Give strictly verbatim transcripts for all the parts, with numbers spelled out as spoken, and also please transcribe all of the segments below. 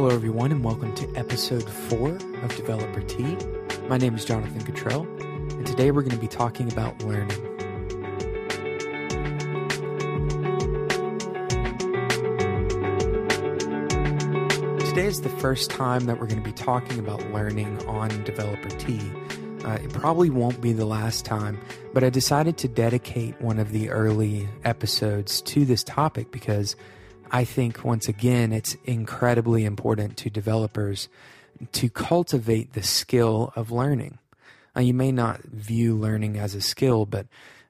Hello everyone and welcome to episode four of Developer Tea. My name is Jonathan Cottrell and today we're going to be talking about learning. Today is the first time that we're going to be talking about learning on Developer Tea. Uh, it probably won't be the last time, but I decided to dedicate one of the early episodes to this topic because I think, once again, it's incredibly important to developers to cultivate the skill of learning. Now, you may not view learning as a skill, but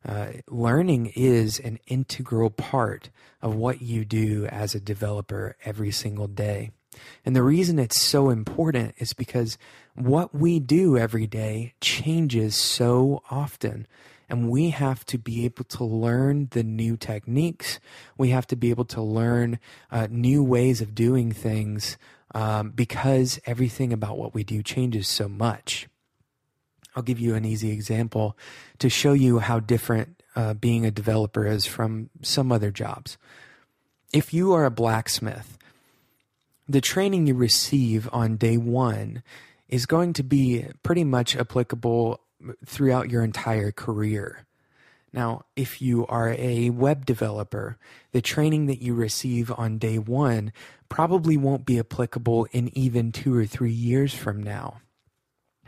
uh, learning is an integral part of what you do as a developer every single day. And the reason it's so important is because what we do every day changes so often. And we have to be able to learn the new techniques. We have to be able to learn uh, new ways of doing things um, because everything about what we do changes so much. I'll give you an easy example to show you how different uh, being a developer is from some other jobs. If you are a blacksmith, the training you receive on day one is going to be pretty much applicable throughout your entire career. Now, if you are a web developer, the training that you receive on day one probably won't be applicable in even two or three years from now.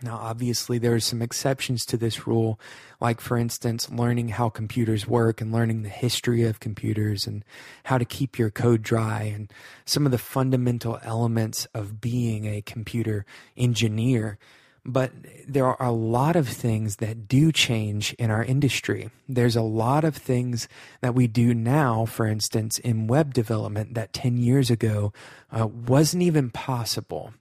Now, obviously, there are some exceptions to this rule, like, for instance, learning how computers work and learning the history of computers and how to keep your code dry and some of the fundamental elements of being a computer engineer. But there are a lot of things that do change in our industry. There's a lot of things that we do now, for instance, in web development that ten years ago uh, wasn't even possible.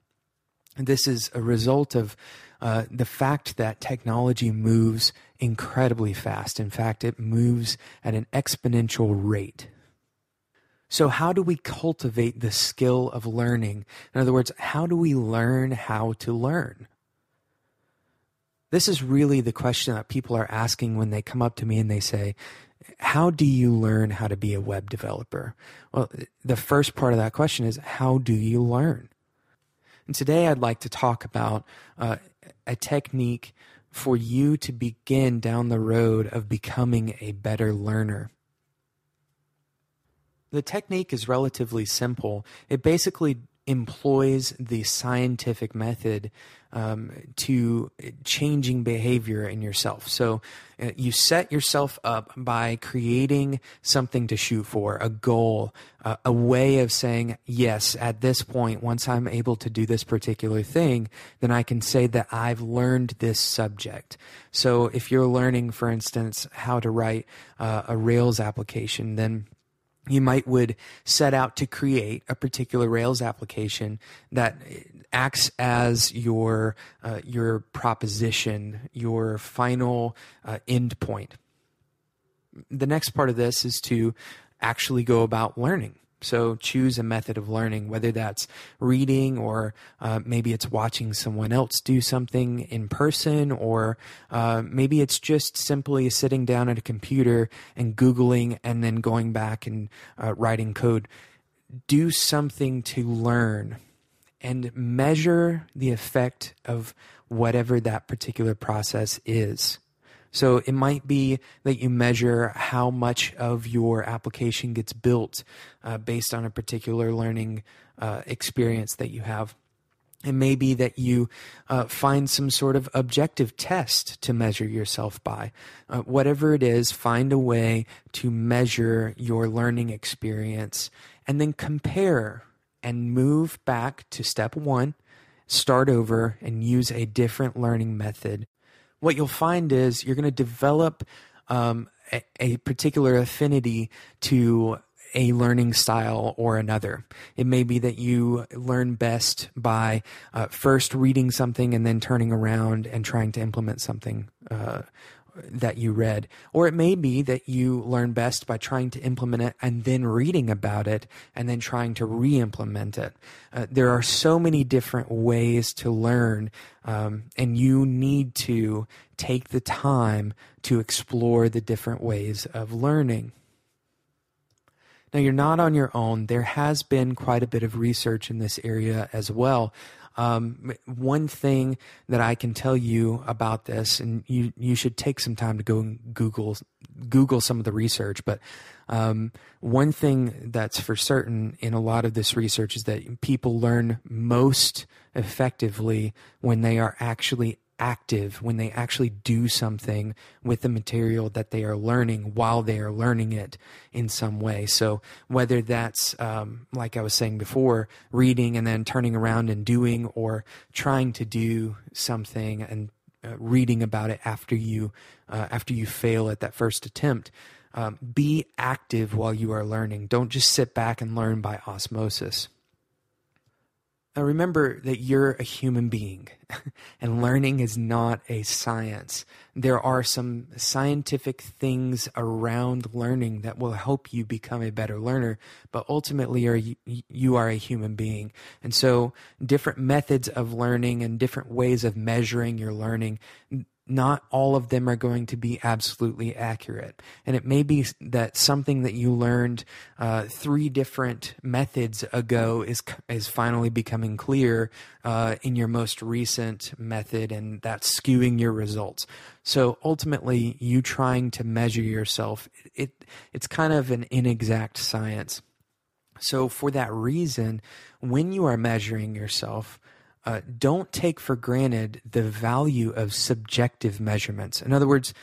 And this is a result of uh, the fact that technology moves incredibly fast. In fact, it moves at an exponential rate. So how do we cultivate the skill of learning? In other words, how do we learn how to learn? This is really the question that people are asking when they come up to me and they say, how do you learn how to be a web developer? Well, the first part of that question is, how do you learn? And today I'd like to talk about uh, a technique for you to begin down the road of becoming a better learner. The technique is relatively simple. It basically employs the scientific method um, to changing behavior in yourself. So uh, you set yourself up by creating something to shoot for, a goal, uh, a way of saying, yes, at this point, once I'm able to do this particular thing, then I can say that I've learned this subject. So if you're learning, for instance, how to write uh, a Rails application, then you might would set out to create a particular Rails application that acts as your uh, your proposition, your final uh, end point. The next part of this is to actually go about learning. So choose a method of learning, whether that's reading or uh, maybe it's watching someone else do something in person, or uh, maybe it's just simply sitting down at a computer and Googling and then going back and uh, writing code. Do something to learn and measure the effect of whatever that particular process is. So it might be that you measure how much of your application gets built uh, based on a particular learning uh, experience that you have. It may be that you uh, find some sort of objective test to measure yourself by. Uh, whatever it is, find a way to measure your learning experience and then compare and move back to step one, start over, and use a different learning method. What you'll find is you're going to develop um, a, a particular affinity to a learning style or another. It may be that you learn best by uh, first reading something and then turning around and trying to implement something uh, that you read. Or it may be that you learn best by trying to implement it and then reading about it and then trying to re-implement it. Uh, there are so many different ways to learn, um, and you need to take the time to explore the different ways of learning. Now, you're not on your own. There has been quite a bit of research in this area as well. Um, one thing that I can tell you about this, and you, you should take some time to go and Google, Google some of the research, but um, one thing that's for certain in a lot of this research is that people learn most effectively when they are actually active, when they actually do something with the material that they are learning while they are learning it in some way. So whether that's, um, like I was saying before, reading and then turning around and doing, or trying to do something and uh, reading about it after you, uh, after you fail at that first attempt, um, be active while you are learning. Don't just sit back and learn by osmosis. Now, remember that you're a human being and learning is not a science. There are some scientific things around learning that will help you become a better learner, but ultimately are you, you are a human being. And so different methods of learning and different ways of measuring your learning, not all of them are going to be absolutely accurate. And it may be that something that you learned uh, three different methods ago is is finally becoming clear uh, in your most recent method, and that's skewing your results. So ultimately, you trying to measure yourself, it, it it's kind of an inexact science. So for that reason, when you are measuring yourself, Uh, don't take for granted the value of subjective measurements. In other words,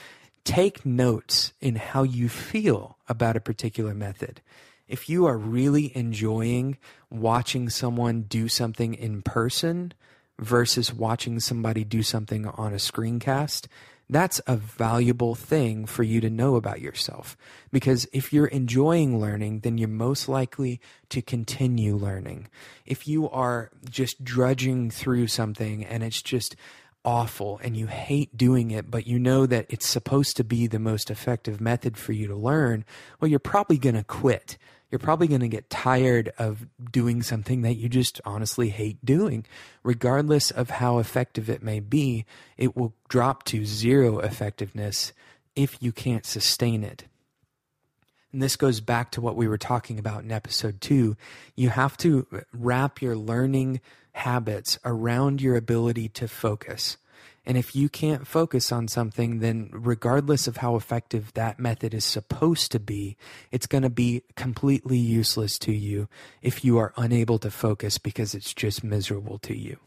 take notes in how you feel about a particular method. If you are really enjoying watching someone do something in person versus watching somebody do something on a screencast, that's a valuable thing for you to know about yourself. Because if you're enjoying learning, then you're most likely to continue learning. If you are just drudging through something and it's just awful and you hate doing it, but you know that it's supposed to be the most effective method for you to learn, well, you're probably going to quit. You're probably going to get tired of doing something that you just honestly hate doing. Regardless of how effective it may be, it will drop to zero effectiveness if you can't sustain it. And this goes back to what we were talking about in episode two. You have to wrap your learning habits around your ability to focus. And if you can't focus on something, then regardless of how effective that method is supposed to be, it's going to be completely useless to you if you are unable to focus, because it's just miserable to you.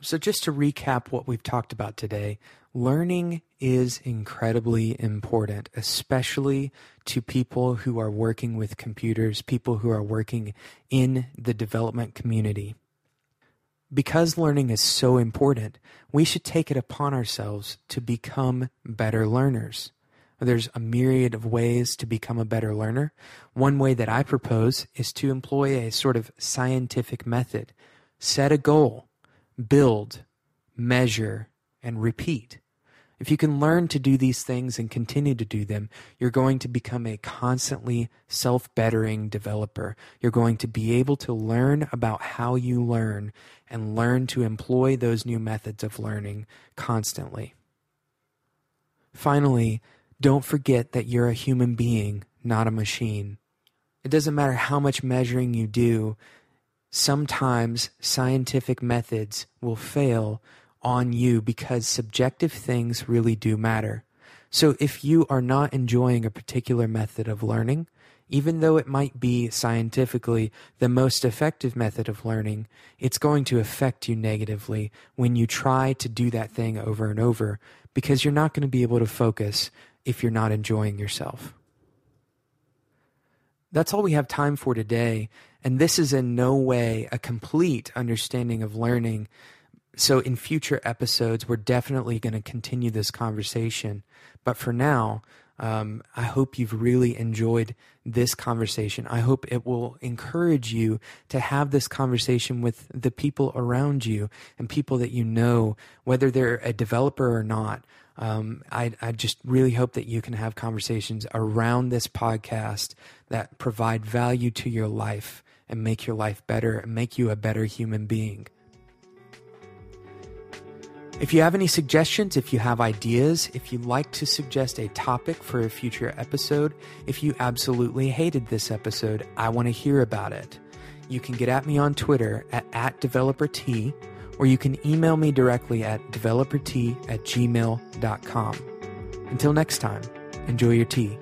So just to recap what we've talked about today, learning is incredibly important, especially to people who are working with computers, people who are working in the development community. Because learning is so important, we should take it upon ourselves to become better learners. There's a myriad of ways to become a better learner. One way that I propose is to employ a sort of scientific method. Set a goal, build, measure, and repeat. If you can learn to do these things and continue to do them, you're going to become a constantly self-bettering developer. You're going to be able to learn about how you learn and learn to employ those new methods of learning constantly. Finally, don't forget that you're a human being, not a machine. It doesn't matter how much measuring you do, sometimes scientific methods will fail on you, because subjective things really do matter. So if you are not enjoying a particular method of learning, even though it might be scientifically the most effective method of learning, it's going to affect you negatively when you try to do that thing over and over, because you're not going to be able to focus if you're not enjoying yourself. That's all we have time for today, and this is in no way a complete understanding of learning. So in future episodes, we're definitely going to continue this conversation. But for now, um, I hope you've really enjoyed this conversation. I hope it will encourage you to have this conversation with the people around you and people that you know, whether they're a developer or not. Um, I, I just really hope that you can have conversations around this podcast that provide value to your life and make your life better and make you a better human being. If you have any suggestions, if you have ideas, if you'd like to suggest a topic for a future episode, if you absolutely hated this episode, I want to hear about it. You can get at me on Twitter at, at Developer Tea, or you can email me directly at developertea at gmail dot com. Until next time, enjoy your tea.